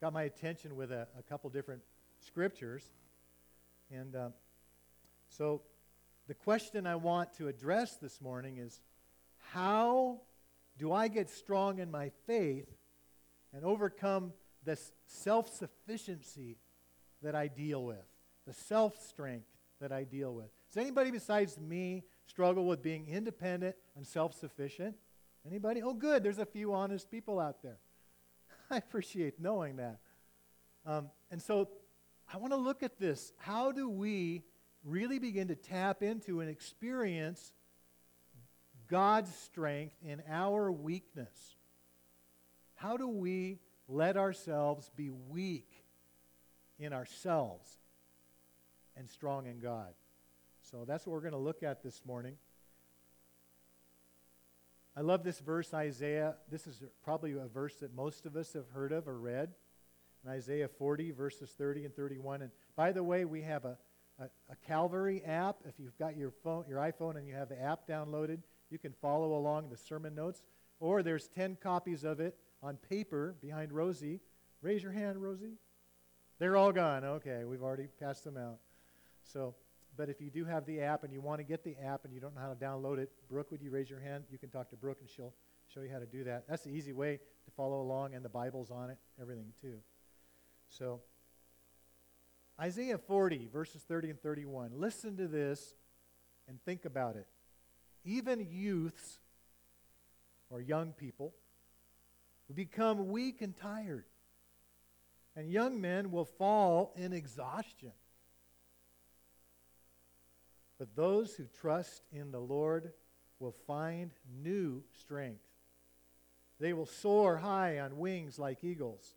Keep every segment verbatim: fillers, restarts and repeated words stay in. got my attention with a, a couple different scriptures. And uh, so the question I want to address this morning is, how do I get strong in my faith and overcome this self-sufficiency that I deal with, the self-strength that I deal with? Does anybody besides me struggle with being independent and self-sufficient? Anybody? Oh, good. There's a few honest people out there. I appreciate knowing that. Um, and so I want to look at this. How do we really begin to tap into and experience God's strength in our weakness? How do we let ourselves be weak in ourselves and strong in God? So that's what we're going to look at this morning. I love this verse, Isaiah. This is probably a verse that most of us have heard of or read. In Isaiah forty, verses thirty and thirty-one. And by the way, we have a, a, a Calvary app. If you've got your phone, your iPhone, and you have the app downloaded, you can follow along the sermon notes. Or there's ten copies of it on paper behind Rosie. Raise your hand, Rosie. They're all gone. Okay, we've already passed them out. So, but if you do have the app and you want to get the app and you don't know how to download it, Brooke, would you raise your hand? You can talk to Brooke and she'll show you how to do that. That's the easy way to follow along, and the Bible's on it, everything too. So, Isaiah forty, verses thirty and thirty-one. Listen to this and think about it. Even youths, or young people, will become weak and tired, and young men will fall in exhaustion. But those who trust in the Lord will find new strength. They will soar high on wings like eagles.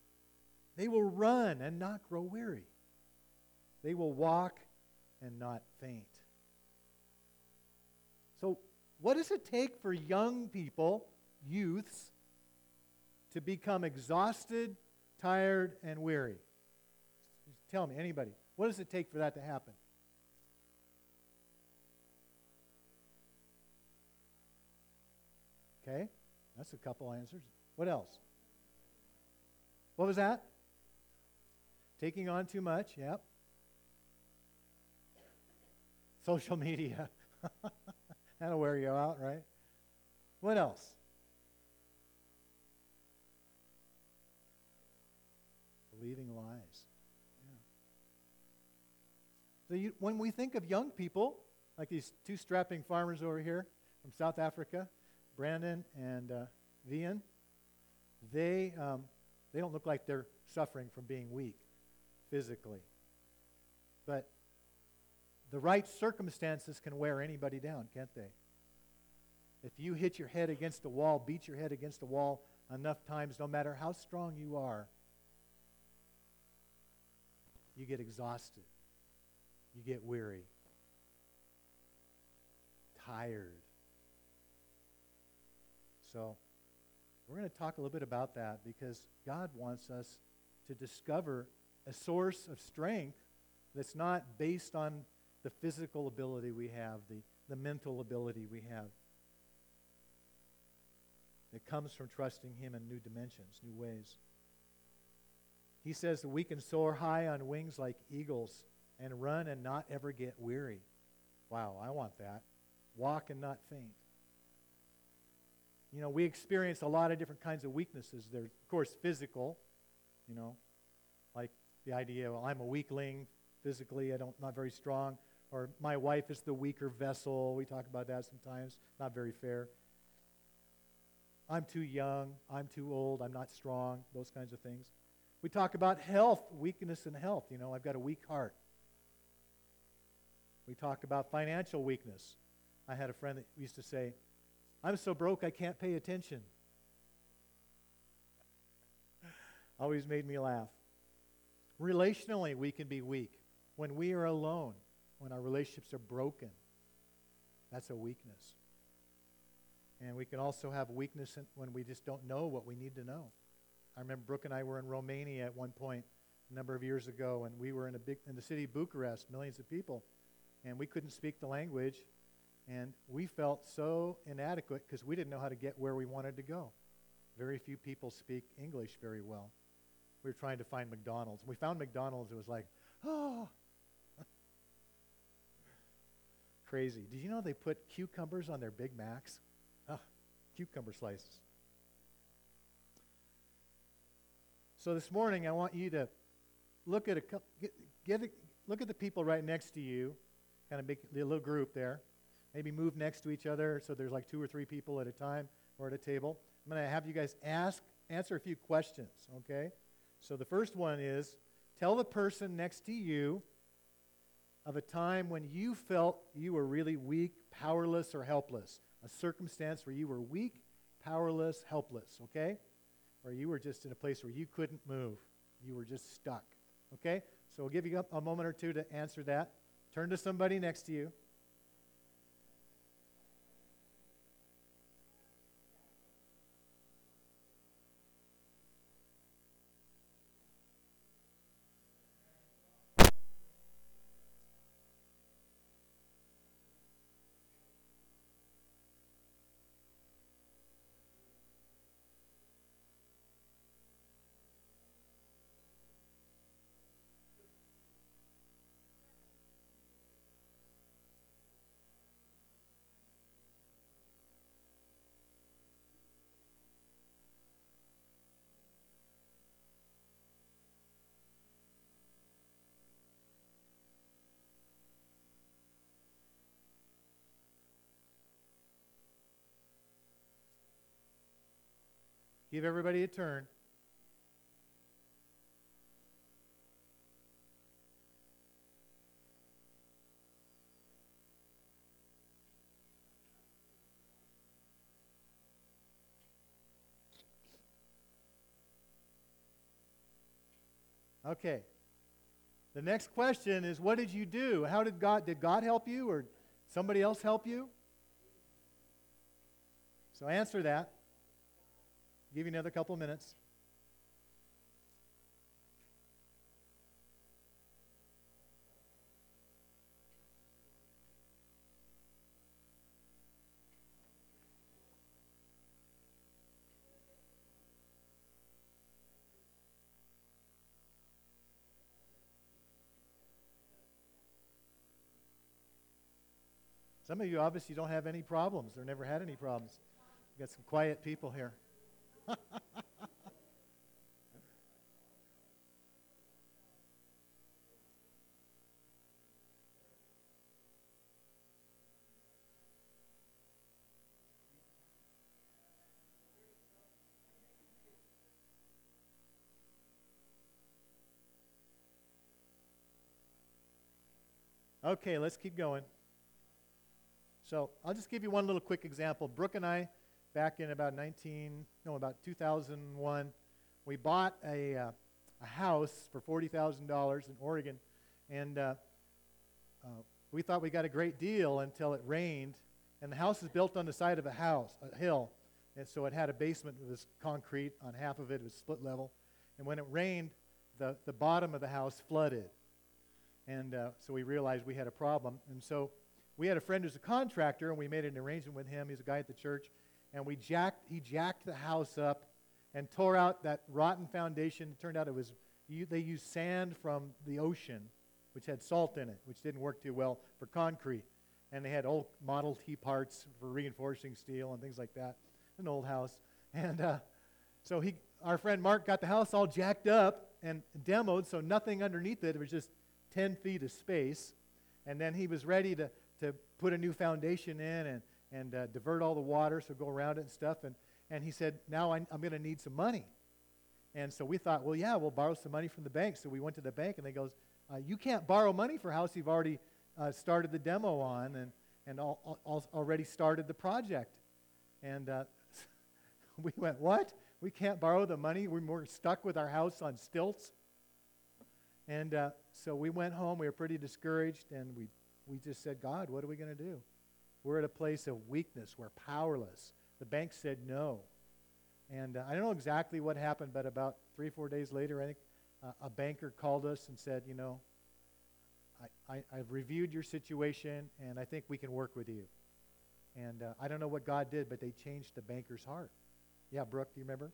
They will run and not grow weary. They will walk and not faint. So, what does it take for young people, youths, to become exhausted, tired, and weary? Tell me, anybody. What does it take for that to happen? Okay, that's a couple answers. What else? What was that? Taking on too much, yep. Social media. That'll wear you out, right? What else? Believing lies. Yeah. So you, when we think of young people, like these two strapping farmers over here from South Africa, Brandon and uh, Vian, they um, they don't look like they're suffering from being weak physically. But the right circumstances can wear anybody down, can't they? If you hit your head against a wall, beat your head against a wall enough times, no matter how strong you are, you get exhausted. You get weary. Tired. So we're going to talk a little bit about that, because God wants us to discover a source of strength that's not based on the physical ability we have, the, the mental ability we have. It comes from trusting Him in new dimensions, new ways. He says that we can soar high on wings like eagles and run and not ever get weary. Wow, I want that. Walk and not faint. You know, we experience a lot of different kinds of weaknesses. There's, of course, physical, you know, like the idea, well, I'm a weakling physically, I don't, not very strong, or my wife is the weaker vessel. We talk about that sometimes, not very fair. I'm too young, I'm too old, I'm not strong, those kinds of things. We talk about health, weakness in health, you know, I've got a weak heart. We talk about financial weakness. I had a friend that used to say, I'm so broke I can't pay attention. Always made me laugh. Relationally, we can be weak. When we are alone, when our relationships are broken, that's a weakness. And we can also have weakness when we just don't know what we need to know. I remember Brooke and I were in Romania at one point a number of years ago, and we were in a big in the city of Bucharest, millions of people, and we couldn't speak the language. And we felt so inadequate because we didn't know how to get where we wanted to go. Very few people speak English very well. we were trying to find McDonald's. We found McDonald's. It was like, oh, crazy. Did you know they put cucumbers on their Big Macs? Oh, cucumber slices. So this morning, I want you to look at a get, get a, look at the people right next to you, kind of make a little group there. Maybe move next to each other so there's like two or three people at a time or at a table. I'm going to have you guys ask answer a few questions, okay? So the first one is, tell the person next to you of a time when you felt you were really weak, powerless, or helpless. A circumstance where you were weak, powerless, helpless, okay? Or you were just in a place where you couldn't move. You were just stuck, okay? So we'll give you a moment or two to answer that. Turn to somebody next to you. Give everybody a turn. Okay. The next question is, what did you do? How did God, did God help you or somebody else help you? So answer that. Give you another couple of minutes. Some of you obviously don't have any problems or never had any problems. We've got some quiet people here. Okay, let's keep going. So I'll just give you one little quick example. Brooke and I, back in about nineteen, no, about two thousand one, we bought a uh, a house for forty thousand dollars in Oregon, and uh, uh, we thought we got a great deal until it rained. And the house is built on the side of a house, a hill, and so it had a basement that was concrete on half of it. It was split level, and when it rained, the the bottom of the house flooded, and uh, so we realized we had a problem. And so we had a friend who's a contractor, and we made an arrangement with him. He's a guy at the church. And we jacked, he jacked the house up and tore out that rotten foundation. It turned out it was, you, they used sand from the ocean, which had salt in it, which didn't work too well for concrete. And they had old Model T parts for reinforcing steel and things like that. An old house. And uh, so he, our friend Mark got the house all jacked up and demoed, so nothing underneath it. It was just ten feet of space. And then he was ready to, to put a new foundation in and and uh, divert all the water, so go around it and stuff. And, and he said, now I, I'm going to need some money. And so we thought, well, yeah, we'll borrow some money from the bank. So we went to the bank, and they goes, uh, you can't borrow money for a house you've already uh, started the demo on and, and all, all, all already started the project. And uh, we went, what? We can't borrow the money? We're more stuck with our house on stilts? And uh, so we went home. We were pretty discouraged, and we, we just said, God, what are we going to do? We're at a place of weakness. We're powerless. The bank said no. And uh, I don't know exactly what happened, but about three or four days later, I think uh, a banker called us and said, you know, I, I, I've reviewed your situation, and I think we can work with you. And uh, I don't know what God did, but they changed the banker's heart. Yeah, Brooke, do you remember?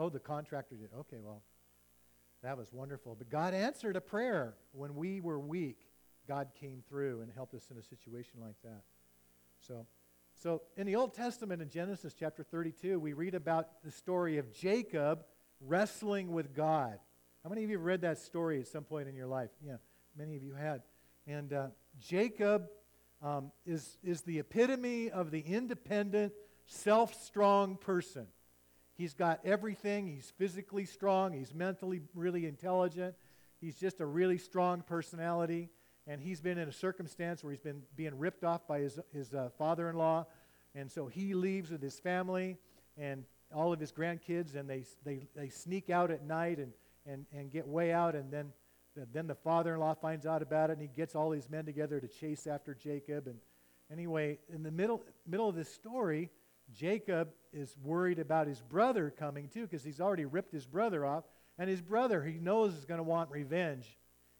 Oh, the contractor did. Okay, well, that was wonderful. But God answered a prayer. When we were weak, God came through and helped us in a situation like that. So, so in the Old Testament, in Genesis chapter thirty-two, we read about the story of Jacob wrestling with God. How many of you have read that story at some point in your life? Yeah, many of you had. And uh, Jacob um, is, is the epitome of the independent, self-strong person. He's got everything. He's physically strong. He's mentally really intelligent. He's just a really strong personality. And he's been in a circumstance where he's been being ripped off by his, his uh, father-in-law. And so he leaves with his family and all of his grandkids, and they they, they sneak out at night and, and, and get way out. And then, then the father-in-law finds out about it, and he gets all these men together to chase after Jacob. And anyway, in the middle middle of this story, Jacob is worried about his brother coming too, because he's already ripped his brother off, and his brother, he knows, is going to want revenge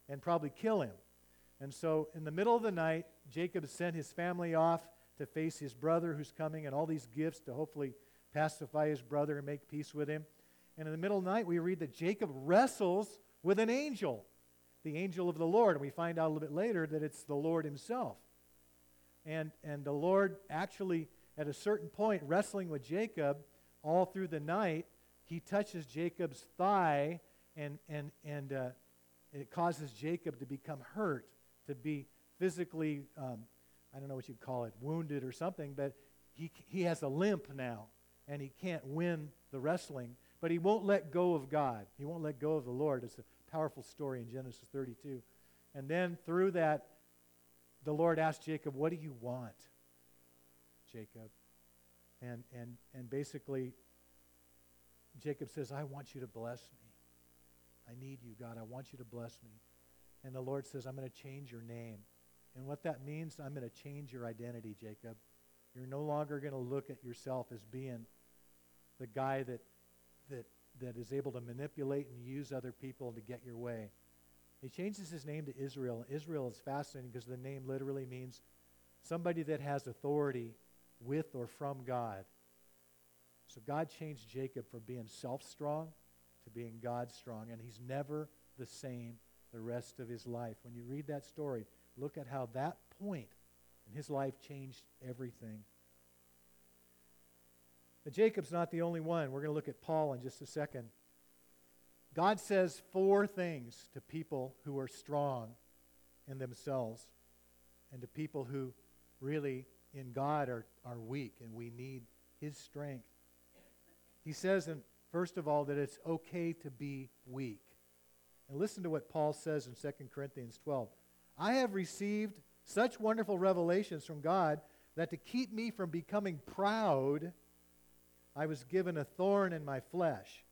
and probably kill him. And so in the middle of the night, Jacob sent his family off to face his brother who's coming, and all these gifts to hopefully pacify his brother and make peace with him. And in the middle of the night, we read that Jacob wrestles with an angel, the angel of the Lord. And we find out a little bit later that it's the Lord himself. And, and the Lord actually, at a certain point, wrestling with Jacob all through the night, he touches Jacob's thigh, and and and uh, it causes Jacob to become hurt, to be physically, um, I don't know what you'd call it, wounded or something, but he he has a limp now, and he can't win the wrestling, but he won't let go of God. He won't let go of the Lord. It's a powerful story in Genesis thirty-two. And then through that, the Lord asked Jacob, what do you want? Jacob. And and and basically Jacob says, I want you to bless me. I need you, God. I want you to bless me. And the Lord says, I'm going to change your name. And what that means, I'm going to change your identity, Jacob. You're no longer going to look at yourself as being the guy that that that is able to manipulate and use other people to get your way. He changes his name to Israel. Israel is fascinating because the name literally means somebody that has authority with or from God. So God changed Jacob from being self-strong to being God-strong, and he's never the same the rest of his life. When you read that story, look at how that point in his life changed everything. But Jacob's not the only one. We're going to look at Paul in just a second. God says four things to people who are strong in themselves and to people who really in God are, are weak, and we need his strength. He says, in, first of all, that it's okay to be weak. And listen to what Paul says in Second Corinthians twelve. I have received such wonderful revelations from God that to keep me from becoming proud, I was given a thorn in my flesh,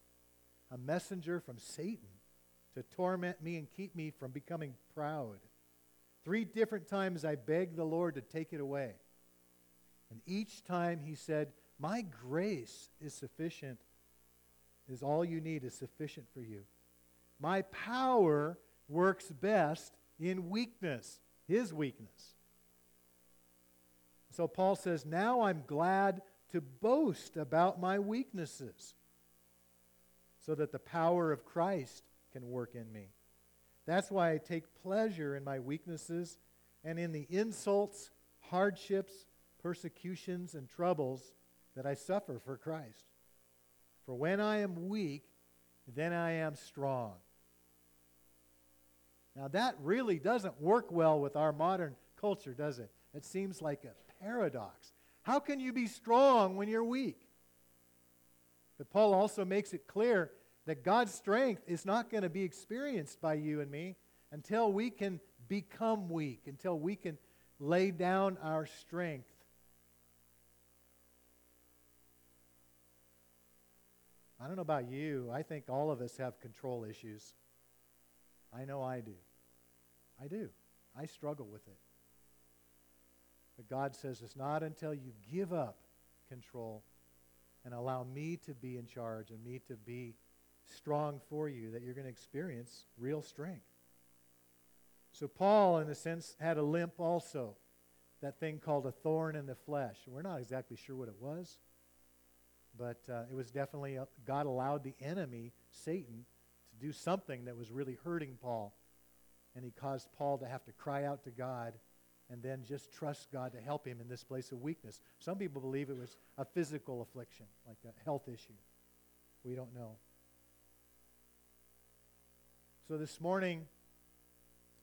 a messenger from Satan to torment me and keep me from becoming proud. Three different times I begged the Lord to take it away. And each time he said, my grace is sufficient, is all you need is sufficient for you. My power works best in weakness, his weakness. So Paul says, now I'm glad to boast about my weaknesses so that the power of Christ can work in me. That's why I take pleasure in my weaknesses and in the insults, hardships, persecutions and troubles that I suffer for Christ. For when I am weak, then I am strong. Now that really doesn't work well with our modern culture, does it? It seems like a paradox. How can you be strong when you're weak? But Paul also makes it clear that God's strength is not going to be experienced by you and me until we can become weak, until we can lay down our strength. I don't know about you. I think all of us have control issues. I know I do. I do. I struggle with it. But God says it's not until you give up control and allow me to be in charge and me to be strong for you that you're going to experience real strength. So Paul, in a sense, had a limp also, that thing called a thorn in the flesh. We're not exactly sure what it was. But uh, it was definitely, a, God allowed the enemy, Satan, to do something that was really hurting Paul. And he caused Paul to have to cry out to God and then just trust God to help him in this place of weakness. Some people believe it was a physical affliction, like a health issue. We don't know. So this morning,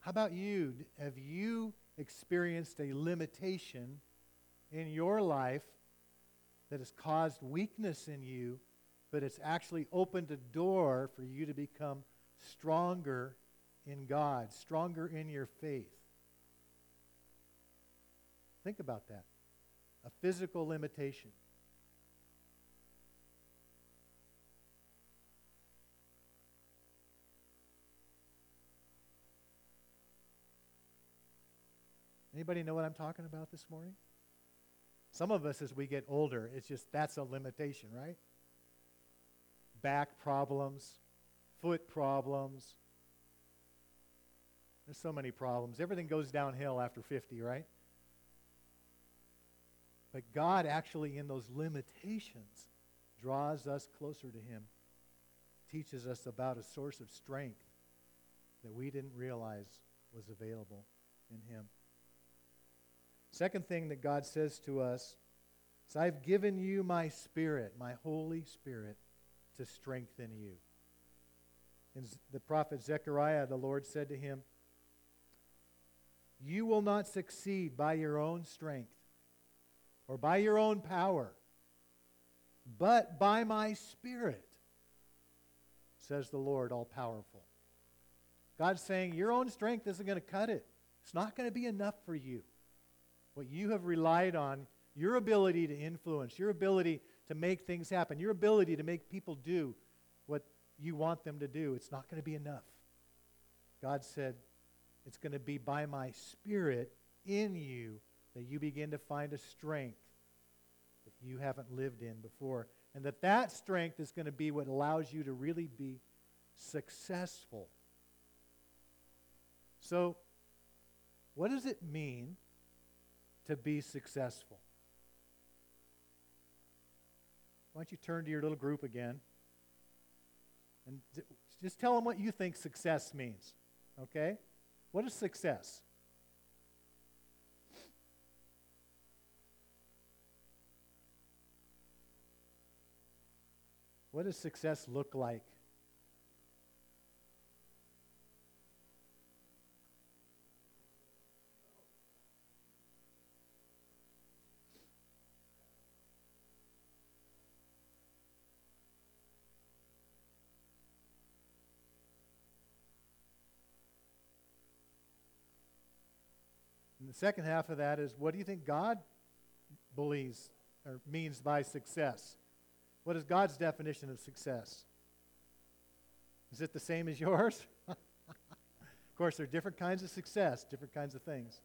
how about you? Have you experienced a limitation in your life that has caused weakness in you, but it's actually opened a door for you to become stronger in God, stronger in your faith? Think about that. A physical limitation. Anybody know what I'm talking about this morning? Some of us, as we get older, it's just that's a limitation, right? Back problems, foot problems. There's so many problems. Everything goes downhill after fifty, right? But God actually, in those limitations, draws us closer to Him, teaches us about a source of strength that we didn't realize was available in Him. Second thing that God says to us is, I've given you my Spirit, my Holy Spirit, to strengthen you. And the prophet Zechariah, the Lord said to him, you will not succeed by your own strength or by your own power, but by my Spirit, says the Lord all-powerful. God's saying your own strength isn't going to cut it. It's not going to be enough for you. What you have relied on, your ability to influence, your ability to make things happen, your ability to make people do what you want them to do, it's not going to be enough. God said, it's going to be by my Spirit in you that you begin to find a strength that you haven't lived in before. And that that strength is going to be what allows you to really be successful. So, what does it mean to be successful? Why don't you turn to your little group again and just tell them what you think success means, okay? What is success? What does success look like? And the second half of that is, what do you think God believes or means by success? What is God's definition of success? Is it the same as yours? Of course, there are different kinds of success, different kinds of things.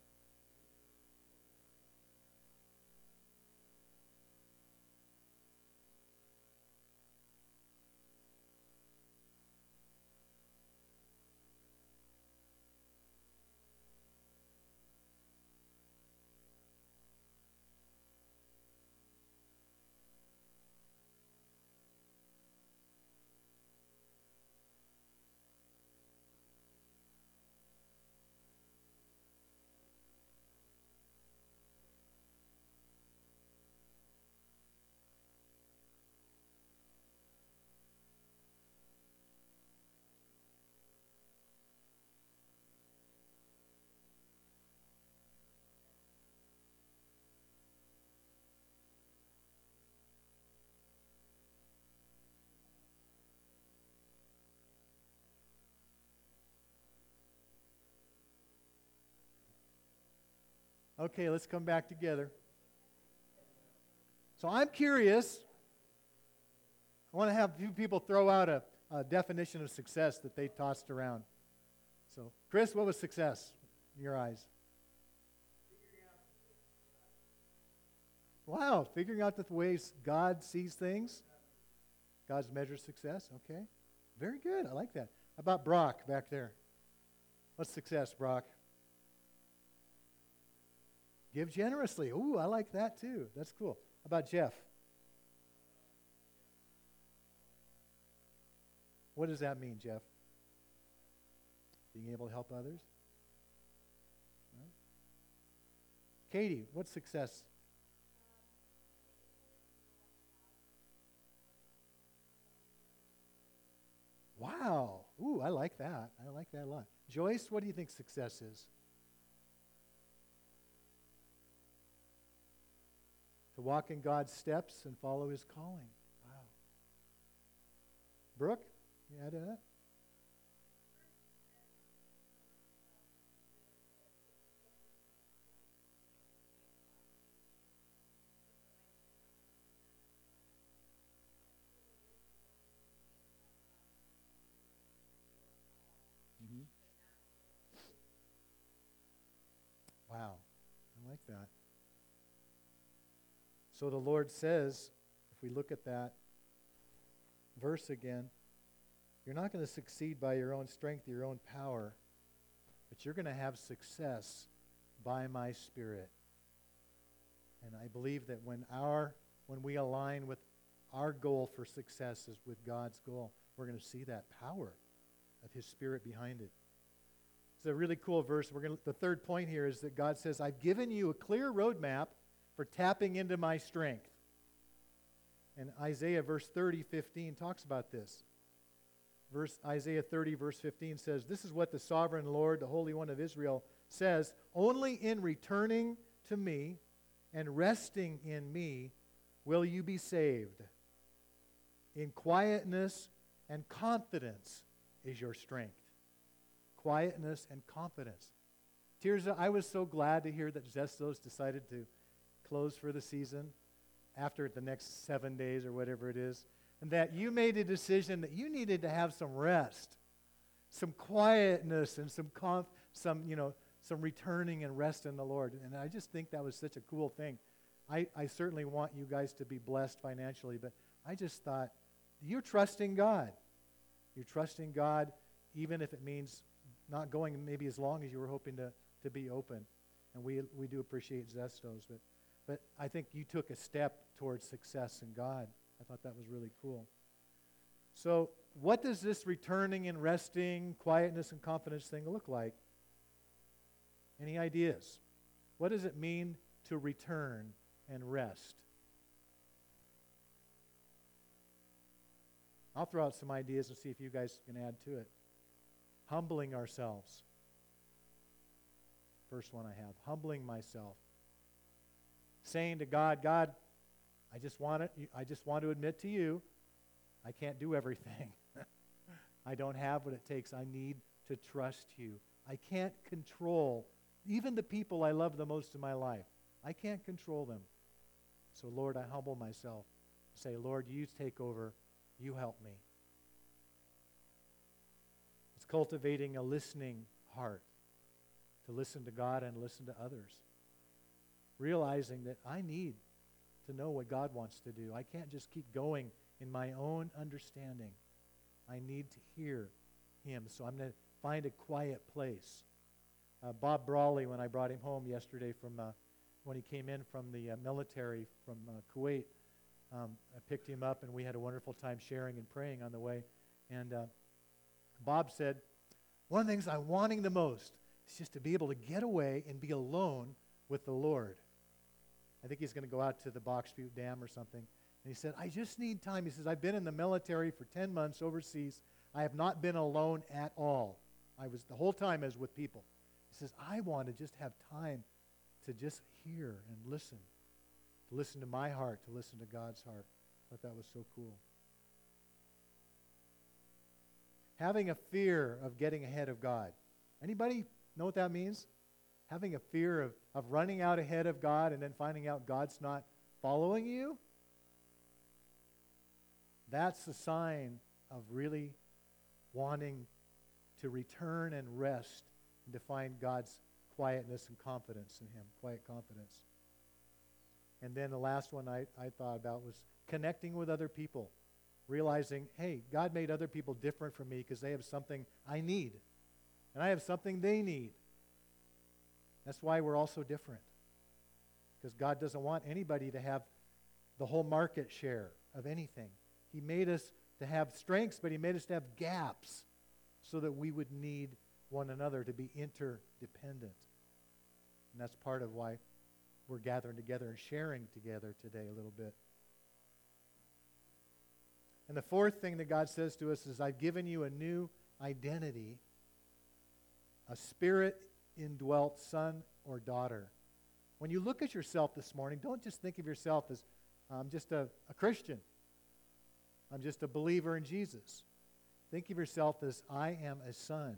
Okay, let's come back together. So I'm curious. I want to have a few people throw out a, a definition of success that they tossed around. So, Chris, what was success in your eyes? Wow, figuring out the ways God sees things. God's measure of success. Okay, very good. I like that. How about Brock back there? What's success, Brock? Give generously. Ooh, I like that too. That's cool. How about Jeff? What does that mean, Jeff? Being able to help others? Right. Katie, what's success? Wow. Ooh, I like that. I like that a lot. Joyce, what do you think success is? To walk in God's steps and follow his calling. Wow. Brooke, you add to that? Wow, I like that. So the Lord says, if we look at that verse again, you're not going to succeed by your own strength, your own power, but you're going to have success by my Spirit. And I believe that when our when we align with our goal for success is with God's goal, we're going to see that power of his Spirit behind it. It's a really cool verse. We're going to, the third point here is that God says, I've given you a clear roadmap for tapping into my strength. And Isaiah verse thirty, fifteen talks about this. Verse Isaiah thirty, verse fifteen says, this is what the sovereign Lord, the Holy One of Israel, says, only in returning to me and resting in me will you be saved. In quietness and confidence is your strength. Quietness and confidence. Tirza, I was so glad to hear that Zestos decided to close for the season after the next seven days or whatever it is, and that you made a decision that you needed to have some rest, some quietness, and some conf, some you know, some returning and rest in the Lord. And I just think that was such a cool thing. I, I certainly want you guys to be blessed financially, but I just thought you're trusting God. You're trusting God, even if it means not going maybe as long as you were hoping to, to be open. And we we do appreciate Zestos. But, but I think you took a step towards success in God. I thought that was really cool. So what does this returning and resting, quietness and confidence thing look like? Any ideas? What does it mean to return and rest? I'll throw out some ideas and see if you guys can add to it. Humbling ourselves. First one I have. Humbling myself. Saying to God, God, I just want it, I just want to admit to you, I can't do everything. I don't have what it takes. I need to trust you. I can't control even the people I love the most in my life. I can't control them. So Lord, I humble myself. Say, Lord, you take over. You help me. Cultivating a listening heart to listen to God and listen to others. Realizing that I need to know what God wants to do. I can't just keep going in my own understanding. I need to hear him. So I'm going to find a quiet place. Uh, Bob Brawley, when I brought him home yesterday from uh, when he came in from the uh, military from uh, Kuwait, um, I picked him up and we had a wonderful time sharing and praying on the way. And uh, Bob said, one of the things I'm wanting the most is just to be able to get away and be alone with the Lord. I think he's going to go out to the Box Butte Dam or something. And he said, I just need time. He says, I've been in the military for ten months overseas. I have not been alone at all. I was the whole time I was with people. He says, I want to just have time to just hear and listen, to listen to my heart, to listen to God's heart. I thought that was so cool. Having a fear of getting ahead of God. Anybody know what that means? Having a fear of, of running out ahead of God and then finding out God's not following you? That's a sign of really wanting to return and rest and to find God's quietness and confidence in him, quiet confidence. And then the last one I, I thought about was connecting with other people. Realizing, hey, God made other people different from me because they have something I need. And I have something they need. That's why we're all so different. Because God doesn't want anybody to have the whole market share of anything. He made us to have strengths, but he made us to have gaps so that we would need one another, to be interdependent. And that's part of why we're gathering together and sharing together today a little bit. And the fourth thing that God says to us is, I've given you a new identity, a spirit-indwelt son or daughter. When you look at yourself this morning, don't just think of yourself as, I'm just a, a Christian. I'm just a believer in Jesus. Think of yourself as, I am a son.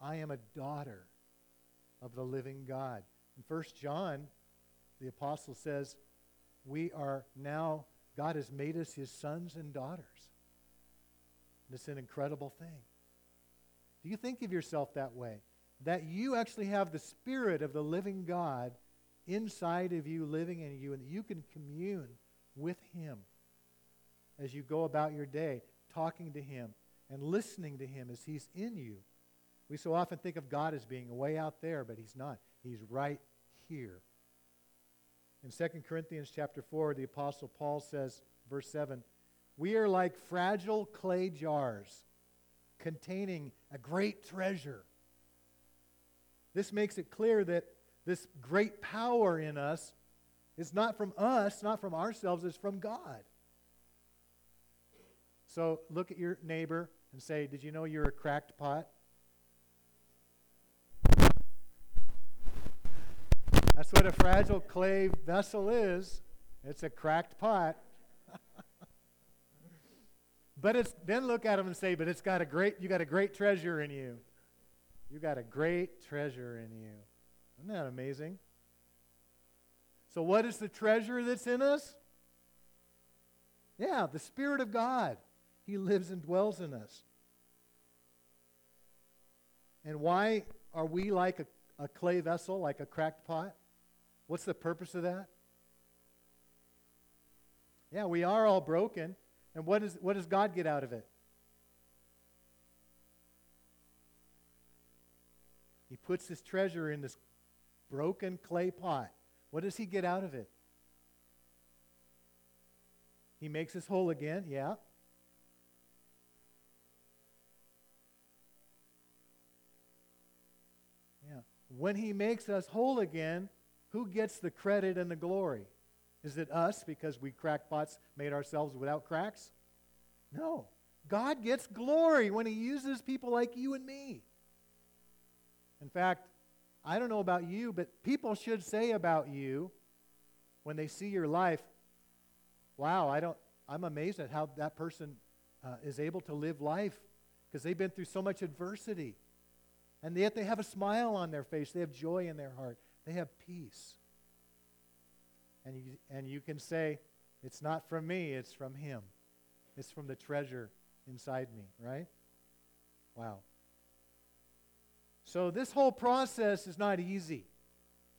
I am a daughter of the living God. In First John, the apostle says, we are now, God has made us his sons and daughters. And it's an incredible thing. Do you think of yourself that way? That you actually have the spirit of the living God inside of you, living in you, and you can commune with him as you go about your day, talking to him and listening to him as he's in you. We so often think of God as being way out there, but he's not. He's right here. In Second Corinthians chapter four, the Apostle Paul says, verse seven, we are like fragile clay jars containing a great treasure. This makes it clear that this great power in us is not from us, not from ourselves, it's from God. So look at your neighbor and say, did you know you're a cracked pot? That's what a fragile clay vessel is. It's a cracked pot. But it's, then look at them and say, but it's got a great, you got a great treasure in you. You got a great treasure in you. Isn't that amazing? So what is the treasure that's in us? Yeah, the Spirit of God. He lives and dwells in us. And why are we like a, a clay vessel, like a cracked pot? What's the purpose of that? Yeah, we are all broken. And what is, what does God get out of it? He puts his treasure in this broken clay pot. What does he get out of it? He makes us whole again, yeah. Yeah. When he makes us whole again, who gets the credit and the glory? Is it us because we crackpots made ourselves without cracks? No. God gets glory when he uses people like you and me. In fact, I don't know about you, but people should say about you when they see your life, wow, I don't, I'm amazed at how that person uh, is able to live life because they've been through so much adversity. And yet they have a smile on their face. They have joy in their heart. They have peace. And you, and you can say, it's not from me, it's from him. It's from the treasure inside me, right? Wow. So this whole process is not easy,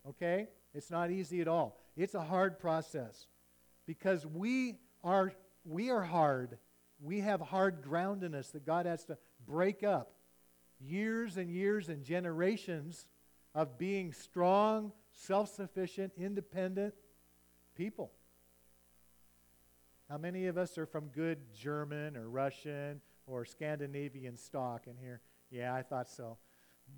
okay? It's not easy at all. It's a hard process because we are we are hard. We have hard ground in us that God has to break up. Years and years and generations of being strong, self-sufficient, independent people. How many of us are from good German or Russian or Scandinavian stock in here? Yeah, I thought so.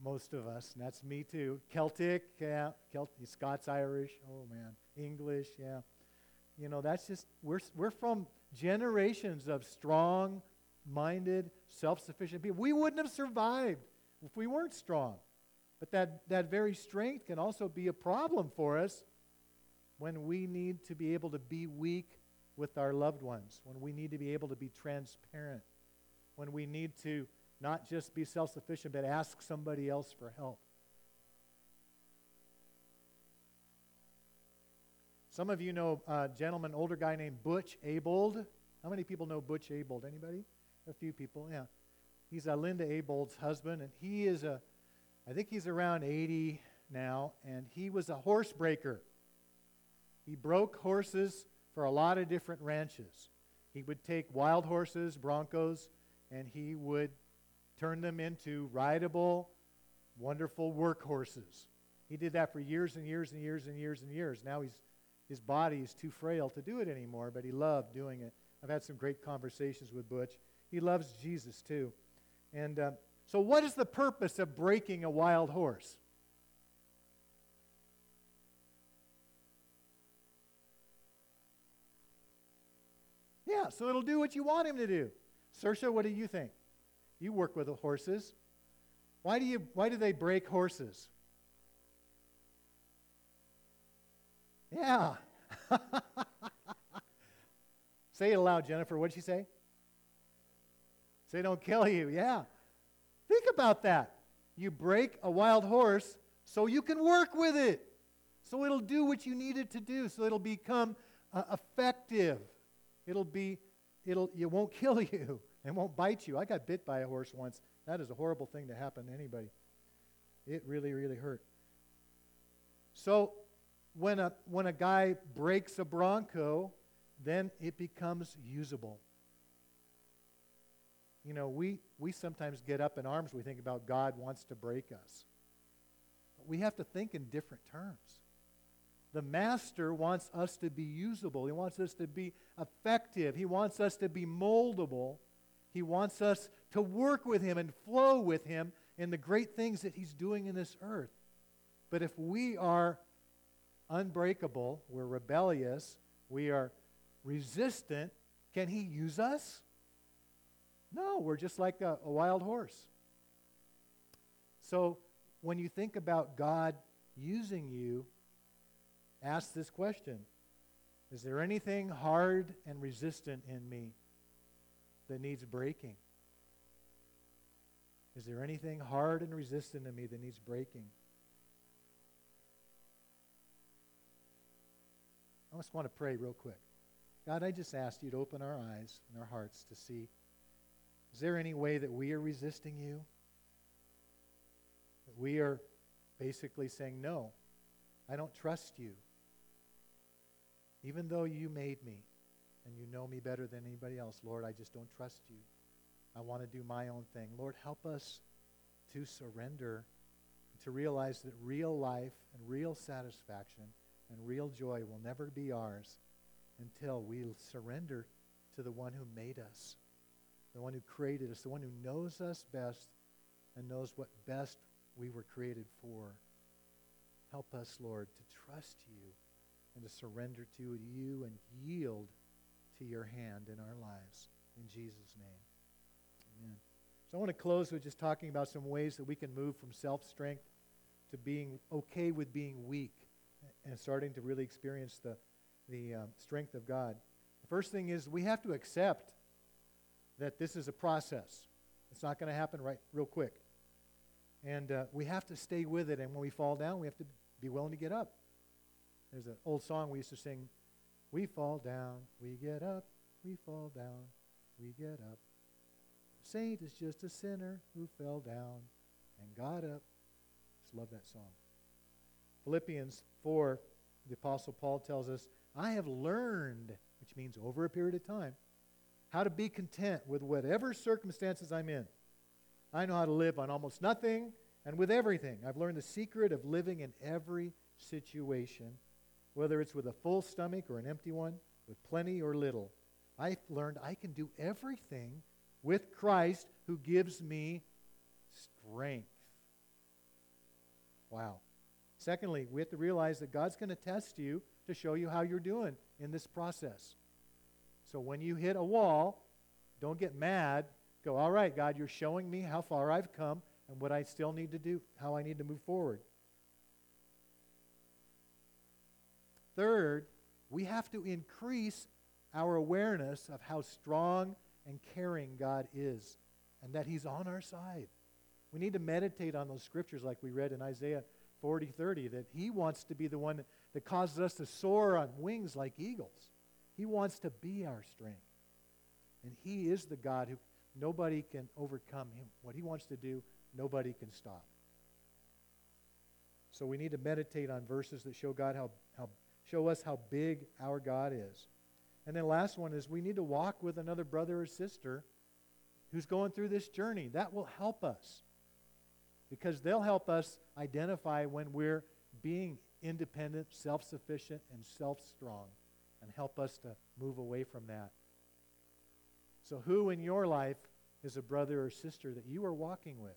Most of us, and that's me too. Celtic, yeah, Celtic, Scots, Irish, oh man, English, yeah. You know, that's just, we're we're from generations of strong-minded, self-sufficient people. We wouldn't have survived if we weren't strong. But that, that very strength can also be a problem for us when we need to be able to be weak with our loved ones, when we need to be able to be transparent, when we need to not just be self-sufficient, but ask somebody else for help. Some of you know a gentleman, older guy named Butch Abold. How many people know Butch Abold? Anybody? A few people, yeah. He's uh, Linda Abold's husband, and he is a, I think he's around eighty now, and he was a horse breaker. He broke horses for a lot of different ranches. He would take wild horses, broncos, and he would turn them into rideable, wonderful workhorses. He did that for years and years and years and years and years. Now he's, his body is too frail to do it anymore, but he loved doing it. I've had some great conversations with Butch. He loves Jesus too. And um, so what is the purpose of breaking a wild horse? Yeah, so it'll do what you want him to do. Saoirse, what do you think? You work with the horses. Why do you? Why do they break horses? Yeah. Say it aloud, Jennifer. What did she say? Say don't kill you. Yeah. Think about that. You break a wild horse so you can work with it. So it'll do what you need it to do. So it'll become uh, effective. It'll be, it'll, it won't kill you and won't bite you. I got bit by a horse once. That is a horrible thing to happen to anybody. It really, really hurt. So when a, when a guy breaks a bronco, then it becomes usable. You know, we, we sometimes get up in arms. We think about God wants to break us. But we have to think in different terms. The master wants us to be usable. He wants us to be effective. He wants us to be moldable. He wants us to work with him and flow with him in the great things that he's doing in this earth. But if we are unbreakable, we're rebellious, we are resistant, can he use us? No, we're just like a, a wild horse. So when you think about God using you, ask this question. Is there anything hard and resistant in me that needs breaking? Is there anything hard and resistant in me that needs breaking? I just want to pray real quick. God, I just asked you to open our eyes and our hearts to see. Is there any way that we are resisting you? That we are basically saying, no, I don't trust you. Even though you made me and you know me better than anybody else, Lord, I just don't trust you. I want to do my own thing. Lord, help us to surrender, to realize that real life and real satisfaction and real joy will never be ours until we surrender to the one who made us, the one who created us, the one who knows us best and knows what best we were created for. Help us, Lord, to trust you and to surrender to you and yield to your hand in our lives. In Jesus' name, amen. So I want to close with just talking about some ways that we can move from self-strength to being okay with being weak and starting to really experience the, the um, strength of God. The first thing is we have to accept that this is a process. It's not going to happen right real quick. And uh, we have to stay with it. And when we fall down, we have to be willing to get up. There's an old song we used to sing. We fall down, we get up. We fall down, we get up. A saint is just a sinner who fell down and got up. Just love that song. Philippians four, the Apostle Paul tells us, I have learned, which means over a period of time, how to be content with whatever circumstances I'm in. I know how to live on almost nothing and with everything. I've learned the secret of living in every situation, whether it's with a full stomach or an empty one, with plenty or little. I've learned I can do everything with Christ who gives me strength. Wow. Secondly, we have to realize that God's going to test you to show you how you're doing in this process. So when you hit a wall, don't get mad. Go, all right, God, you're showing me how far I've come and what I still need to do, how I need to move forward. Third, we have to increase our awareness of how strong and caring God is and that he's on our side. We need to meditate on those scriptures like we read in Isaiah forty thirty, that he wants to be the one that causes us to soar on wings like eagles. He wants to be our strength. And he is the God who nobody can overcome him. What he wants to do, nobody can stop. So we need to meditate on verses that show God how, how show us how big our God is. And then last one is we need to walk with another brother or sister who's going through this journey. That will help us because they'll help us identify when we're being independent, self-sufficient, and self-strong, and help us to move away from that So who in your life is a brother or sister that you are walking with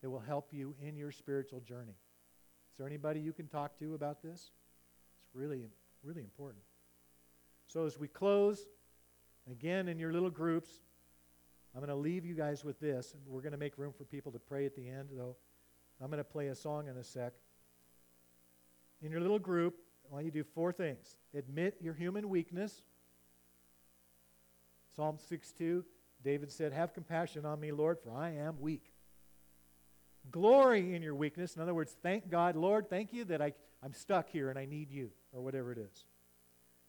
that will help you in your spiritual journey? Is there anybody you can talk to about this? It's really, really important. So as we close, again, in your little groups, I'm going to leave you guys with this. We're going to make room for people to pray at the end, though. I'm going to play a song in a sec. In your little group, I want you to do four things. Admit your human weakness. Psalm six two, David said, "Have compassion on me, Lord, for I am weak." Glory in your weakness. In other words, thank God, Lord, thank you that I, I'm stuck here and I need you, or whatever it is.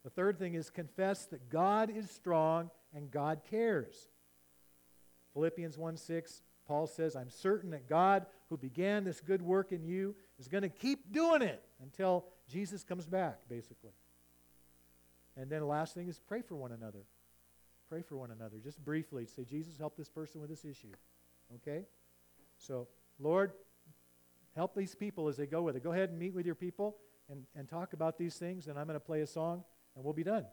The third thing is confess that God is strong and God cares. Philippians one six, Paul says, "I'm certain that God, who began this good work in you, is going to keep doing it until Jesus comes back," basically. And then the last thing is pray for one another. Pray for one another. Just briefly, say, "Jesus, help this person with this issue." Okay? So, Lord, help these people as they go with it. Go ahead and meet with your people and, and talk about these things, and I'm going to play a song, and we'll be done.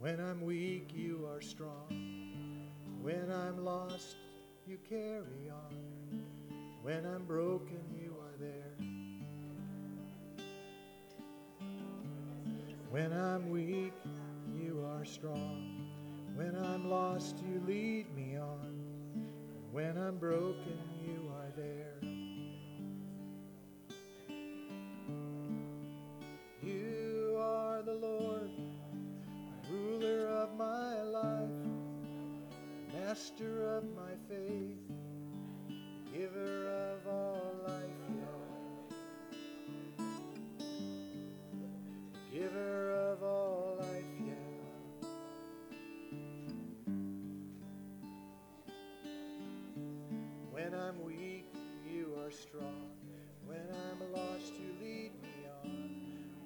When I'm weak, you are strong. When I'm lost, you carry on. When I'm broken, you are there. When I'm weak, you are strong. When I'm lost, you lead me on. When I'm broken, you are there. You are the Lord, my life, master of my faith, giver of all life, yeah. Giver of all life, yeah. When I'm weak, you are strong. When I'm lost, you lead me on.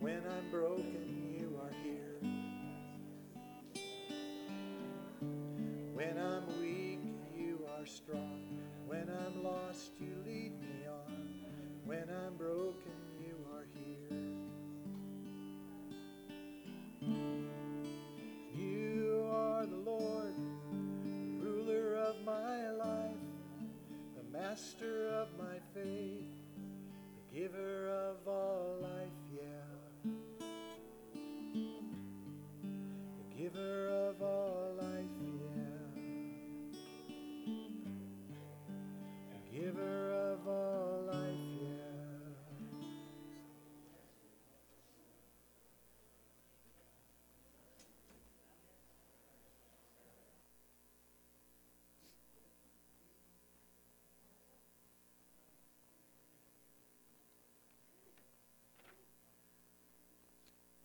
When I'm broken, you are here. When I'm weak, you are strong. When I'm lost, you lead me on. When I'm broken, you are here. You are the Lord, ruler of my life, the master of my faith, the giver of all life, yeah. The giver of all life. Giver of all life, yeah.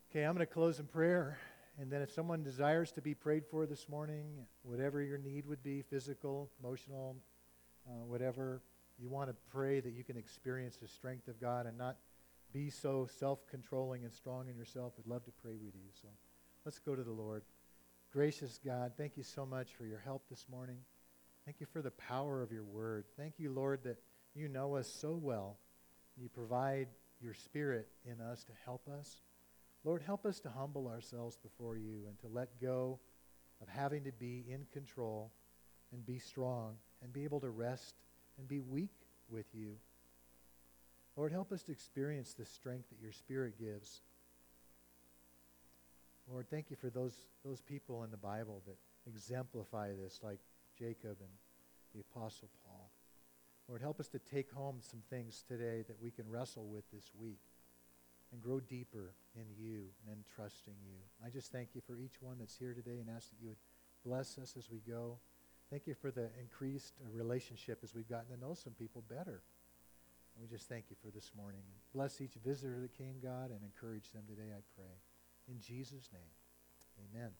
Okay, I'm going to close in prayer. And then if someone desires to be prayed for this morning, whatever your need would be, physical, emotional, uh, whatever, you want to pray that you can experience the strength of God and not be so self-controlling and strong in yourself. We'd love to pray with you. So let's go to the Lord. Gracious God, thank you so much for your help this morning. Thank you for the power of your word. Thank you, Lord, that you know us so well. You provide your spirit in us to help us. Lord, help us to humble ourselves before you and to let go of having to be in control and be strong and be able to rest and be weak with you. Lord, help us to experience the strength that your Spirit gives. Lord, thank you for those, those people in the Bible that exemplify this, like Jacob and the Apostle Paul. Lord, help us to take home some things today that we can wrestle with this week and grow deeper in you and in trusting you. I just thank you for each one that's here today and ask that you would bless us as we go. Thank you for the increased relationship as we've gotten to know some people better. We just thank you for this morning. Bless each visitor that came, God, and encourage them today, I pray. In Jesus' name, amen.